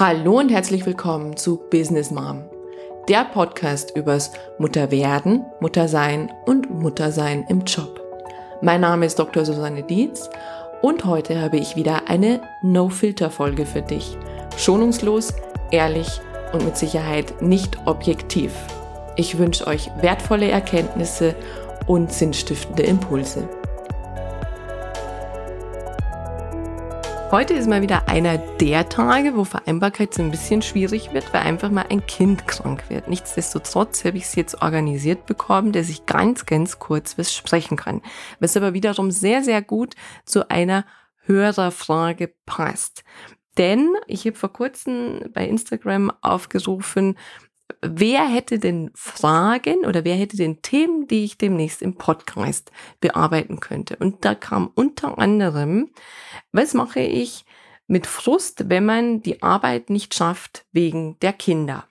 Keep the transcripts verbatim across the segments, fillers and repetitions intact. Hallo und herzlich willkommen zu Business Mom, der Podcast übers Mutterwerden, Muttersein und Muttersein im Job. Mein Name ist Doktor Susanne Dietz und heute habe ich wieder eine No-Filter-Folge für dich. Schonungslos, ehrlich und mit Sicherheit nicht objektiv. Ich wünsche euch wertvolle Erkenntnisse und sinnstiftende Impulse. Heute ist mal wieder einer der Tage, wo Vereinbarkeit so ein bisschen schwierig wird, weil einfach mal ein Kind krank wird. Nichtsdestotrotz habe ich es jetzt organisiert bekommen, dass ich ganz, ganz kurz was sprechen kann. Was aber wiederum sehr, sehr gut zu einer Hörerfrage passt. Denn ich habe vor kurzem bei Instagram aufgerufen, wer hätte denn Fragen oder wer hätte denn Themen, die ich demnächst im Podcast bearbeiten könnte? Und da kam unter anderem, was mache ich mit Frust, wenn man die Arbeit nicht schafft wegen der Kinder?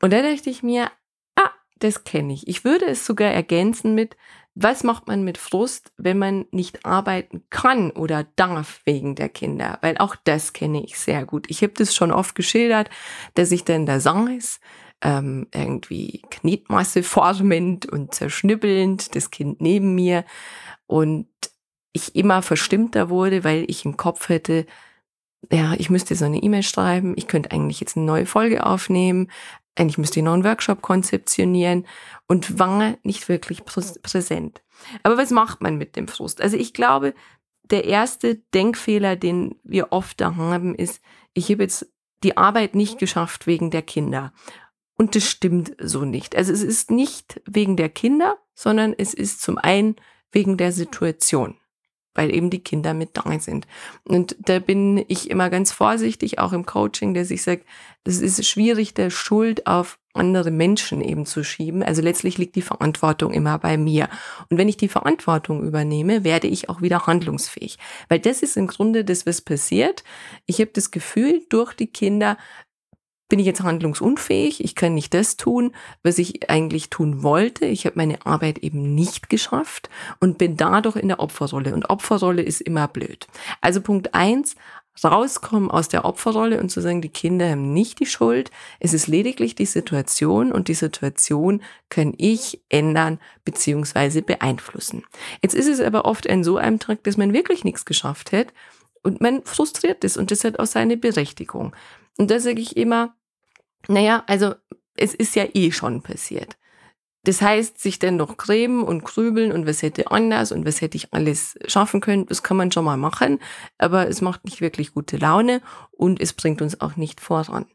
Und da dachte ich mir, ah, das kenne ich. Ich würde es sogar ergänzen mit, was macht man mit Frust, wenn man nicht arbeiten kann oder darf wegen der Kinder? Weil auch das kenne ich sehr gut. Ich habe das schon oft geschildert, dass ich dann da saß, ähm, irgendwie Knetmasse formend und zerschnibbelnd, das Kind neben mir. Und ich immer verstimmter wurde, weil ich im Kopf hätte, ja, ich müsste so eine E-Mail schreiben, ich könnte eigentlich jetzt eine neue Folge aufnehmen, eigentlich müsste ich noch einen Workshop konzeptionieren und war nicht wirklich präsent. Aber was macht man mit dem Frust? Also ich glaube, der erste Denkfehler, den wir oft da haben, ist, ich habe jetzt die Arbeit nicht geschafft wegen der Kinder. Und das stimmt so nicht. Also es ist nicht wegen der Kinder, sondern es ist zum einen wegen der Situation, weil eben die Kinder mit da sind. Und da bin ich immer ganz vorsichtig, auch im Coaching, dass ich sage, das ist schwierig, der Schuld auf andere Menschen eben zu schieben. Also letztlich liegt die Verantwortung immer bei mir. Und wenn ich die Verantwortung übernehme, werde ich auch wieder handlungsfähig. Weil das ist im Grunde das, was passiert. Ich habe das Gefühl, durch die Kinder bin ich jetzt handlungsunfähig, ich kann nicht das tun, was ich eigentlich tun wollte. Ich habe meine Arbeit eben nicht geschafft und bin dadurch in der Opferrolle. Und Opferrolle ist immer blöd. Also Punkt eins, rauskommen aus der Opferrolle und zu sagen, die Kinder haben nicht die Schuld. Es ist lediglich die Situation und die Situation kann ich ändern bzw. beeinflussen. Jetzt ist es aber oft an so einem Tag, dass man wirklich nichts geschafft hat und man frustriert ist und das hat auch seine Berechtigung. Und da sage ich immer, naja, also es ist ja eh schon passiert. Das heißt, sich dann noch grämen und grübeln und was hätte anders und was hätte ich alles schaffen können, das kann man schon mal machen, aber es macht nicht wirklich gute Laune und es bringt uns auch nicht voran.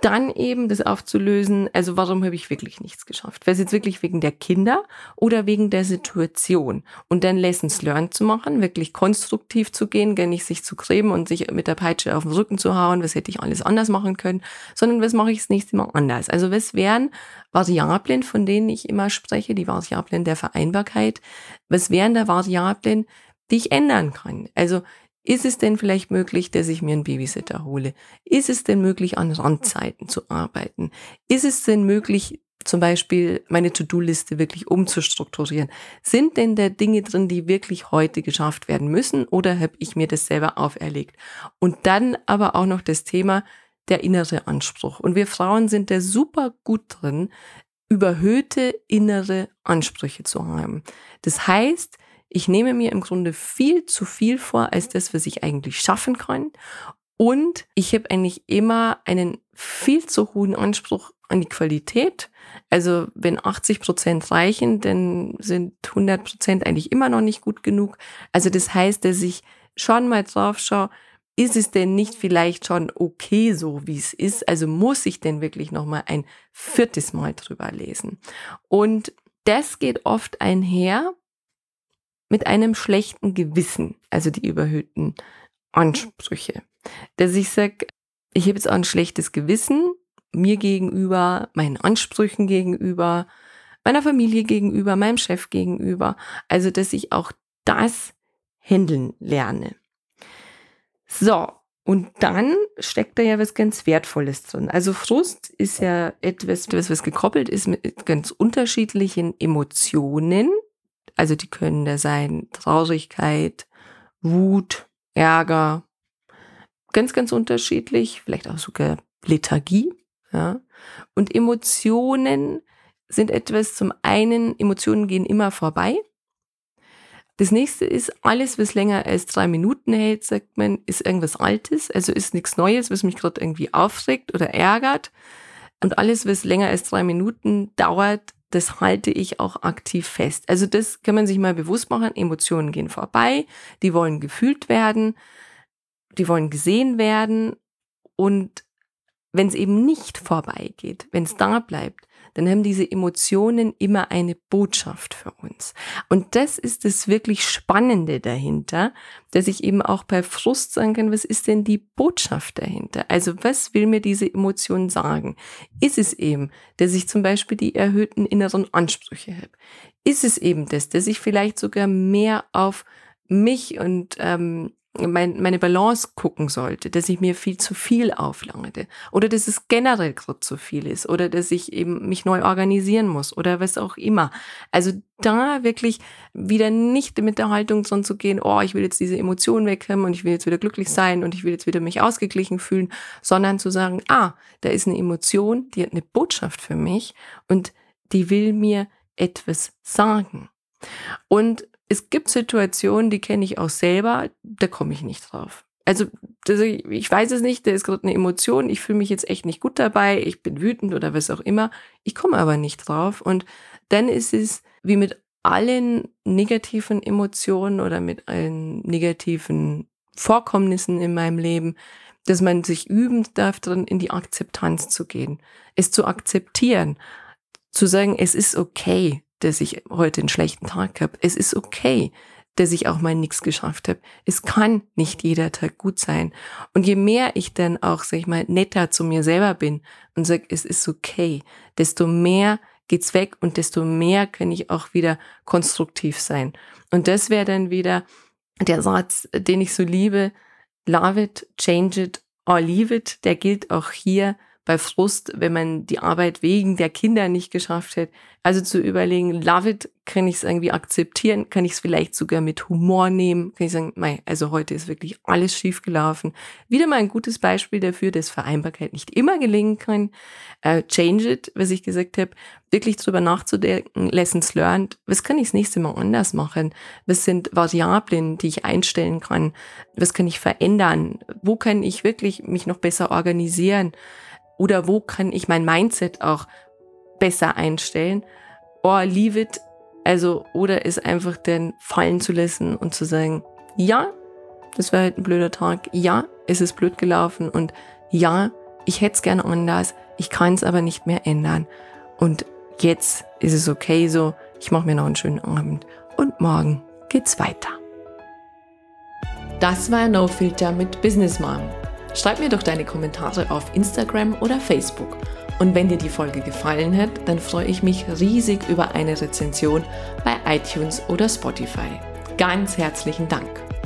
Dann eben das aufzulösen, also warum habe ich wirklich nichts geschafft? War es jetzt wirklich wegen der Kinder oder wegen der Situation? Und dann Lessons learned zu machen, wirklich konstruktiv zu gehen, gar nicht sich zu grämen und sich mit der Peitsche auf den Rücken zu hauen, was hätte ich alles anders machen können, sondern was mache ich das nächste Mal anders? Also was wären Variablen, von denen ich immer spreche, die Variablen der Vereinbarkeit, was wären da Variablen, die ich ändern kann? Also ist es denn vielleicht möglich, dass ich mir einen Babysitter hole? Ist es denn möglich, an Randzeiten zu arbeiten? Ist es denn möglich, zum Beispiel meine To-Do-Liste wirklich umzustrukturieren? Sind denn da Dinge drin, die wirklich heute geschafft werden müssen oder habe ich mir das selber auferlegt? Und dann aber auch noch das Thema der innere Anspruch. Und wir Frauen sind da super gut drin, überhöhte innere Ansprüche zu haben. Das heißt, ich nehme mir im Grunde viel zu viel vor, als das, was ich eigentlich schaffen kann. Und ich habe eigentlich immer einen viel zu hohen Anspruch an die Qualität. Also wenn achtzig Prozent reichen, dann sind hundert Prozent eigentlich immer noch nicht gut genug. Also das heißt, dass ich schon mal drauf schaue, ist es denn nicht vielleicht schon okay so, wie es ist? Also muss ich denn wirklich nochmal ein viertes Mal drüber lesen? Und das geht oft einher mit einem schlechten Gewissen, also die überhöhten Ansprüche. Dass ich sage, ich habe jetzt auch ein schlechtes Gewissen, mir gegenüber, meinen Ansprüchen gegenüber, meiner Familie gegenüber, meinem Chef gegenüber. Also, dass ich auch das handeln lerne. So, und dann steckt da ja was ganz Wertvolles drin. Also Frust ist ja etwas, was gekoppelt ist mit ganz unterschiedlichen Emotionen. Also die können da sein Traurigkeit, Wut, Ärger, ganz, ganz unterschiedlich, vielleicht auch sogar Lethargie. Ja. Und Emotionen sind etwas, zum einen, Emotionen gehen immer vorbei. Das nächste ist, alles, was länger als drei Minuten hält, sagt man, ist irgendwas Altes, also ist nichts Neues, was mich gerade irgendwie aufregt oder ärgert. Und alles, was länger als drei Minuten dauert, das halte ich auch aktiv fest. Also das kann man sich mal bewusst machen. Emotionen gehen vorbei, die wollen gefühlt werden, die wollen gesehen werden. Und wenn es eben nicht vorbei geht, wenn es da bleibt, dann haben diese Emotionen immer eine Botschaft für uns. Und das ist das wirklich Spannende dahinter, dass ich eben auch bei Frust sagen kann, was ist denn die Botschaft dahinter? Also was will mir diese Emotion sagen? Ist es eben, dass ich zum Beispiel die erhöhten inneren Ansprüche habe? Ist es eben das, dass ich vielleicht sogar mehr auf mich und ähm, mein, meine Balance gucken sollte, dass ich mir viel zu viel auflangerte oder dass es generell gerade zu viel ist oder dass ich eben mich neu organisieren muss oder was auch immer. Also da wirklich wieder nicht mit der Haltung dran zu gehen, oh, ich will jetzt diese Emotionen weg haben und ich will jetzt wieder glücklich sein und ich will jetzt wieder mich ausgeglichen fühlen, sondern zu sagen, ah, da ist eine Emotion, die hat eine Botschaft für mich und die will mir etwas sagen. Und es gibt Situationen, die kenne ich auch selber, da komme ich nicht drauf. Also ich weiß es nicht, da ist gerade eine Emotion, ich fühle mich jetzt echt nicht gut dabei, ich bin wütend oder was auch immer, ich komme aber nicht drauf. Und dann ist es wie mit allen negativen Emotionen oder mit allen negativen Vorkommnissen in meinem Leben, dass man sich üben darf, drin in die Akzeptanz zu gehen, es zu akzeptieren, zu sagen, es ist okay, dass ich heute einen schlechten Tag habe. Es ist okay, dass ich auch mal nichts geschafft habe. Es kann nicht jeder Tag gut sein. Und je mehr ich dann auch, sag ich mal, netter zu mir selber bin und sage, es ist okay, desto mehr geht's weg und desto mehr kann ich auch wieder konstruktiv sein. Und das wäre dann wieder der Satz, den ich so liebe, love it, change it or leave it. Der gilt auch hier bei Frust, wenn man die Arbeit wegen der Kinder nicht geschafft hat. Also zu überlegen, love it, kann ich es irgendwie akzeptieren? Kann ich es vielleicht sogar mit Humor nehmen? Kann ich sagen, mei, also heute ist wirklich alles schief gelaufen. Wieder mal ein gutes Beispiel dafür, dass Vereinbarkeit nicht immer gelingen kann. Uh, change it, was ich gesagt habe, wirklich drüber nachzudenken, lessons learned. Was kann ich das nächste Mal anders machen? Was sind Variablen, die ich einstellen kann? Was kann ich verändern? Wo kann ich wirklich mich noch besser organisieren? Oder wo kann ich mein Mindset auch besser einstellen? Or leave it, also oder es einfach dann fallen zu lassen und zu sagen, ja, das war halt ein blöder Tag, ja, es ist blöd gelaufen und ja, ich hätte es gerne anders, ich kann es aber nicht mehr ändern. Und jetzt ist es okay so, ich mache mir noch einen schönen Abend und morgen geht's weiter. Das war No Filter mit Business Mom. Schreib mir doch deine Kommentare auf Instagram oder Facebook. Und wenn dir die Folge gefallen hat, dann freue ich mich riesig über eine Rezension bei iTunes oder Spotify. Ganz herzlichen Dank!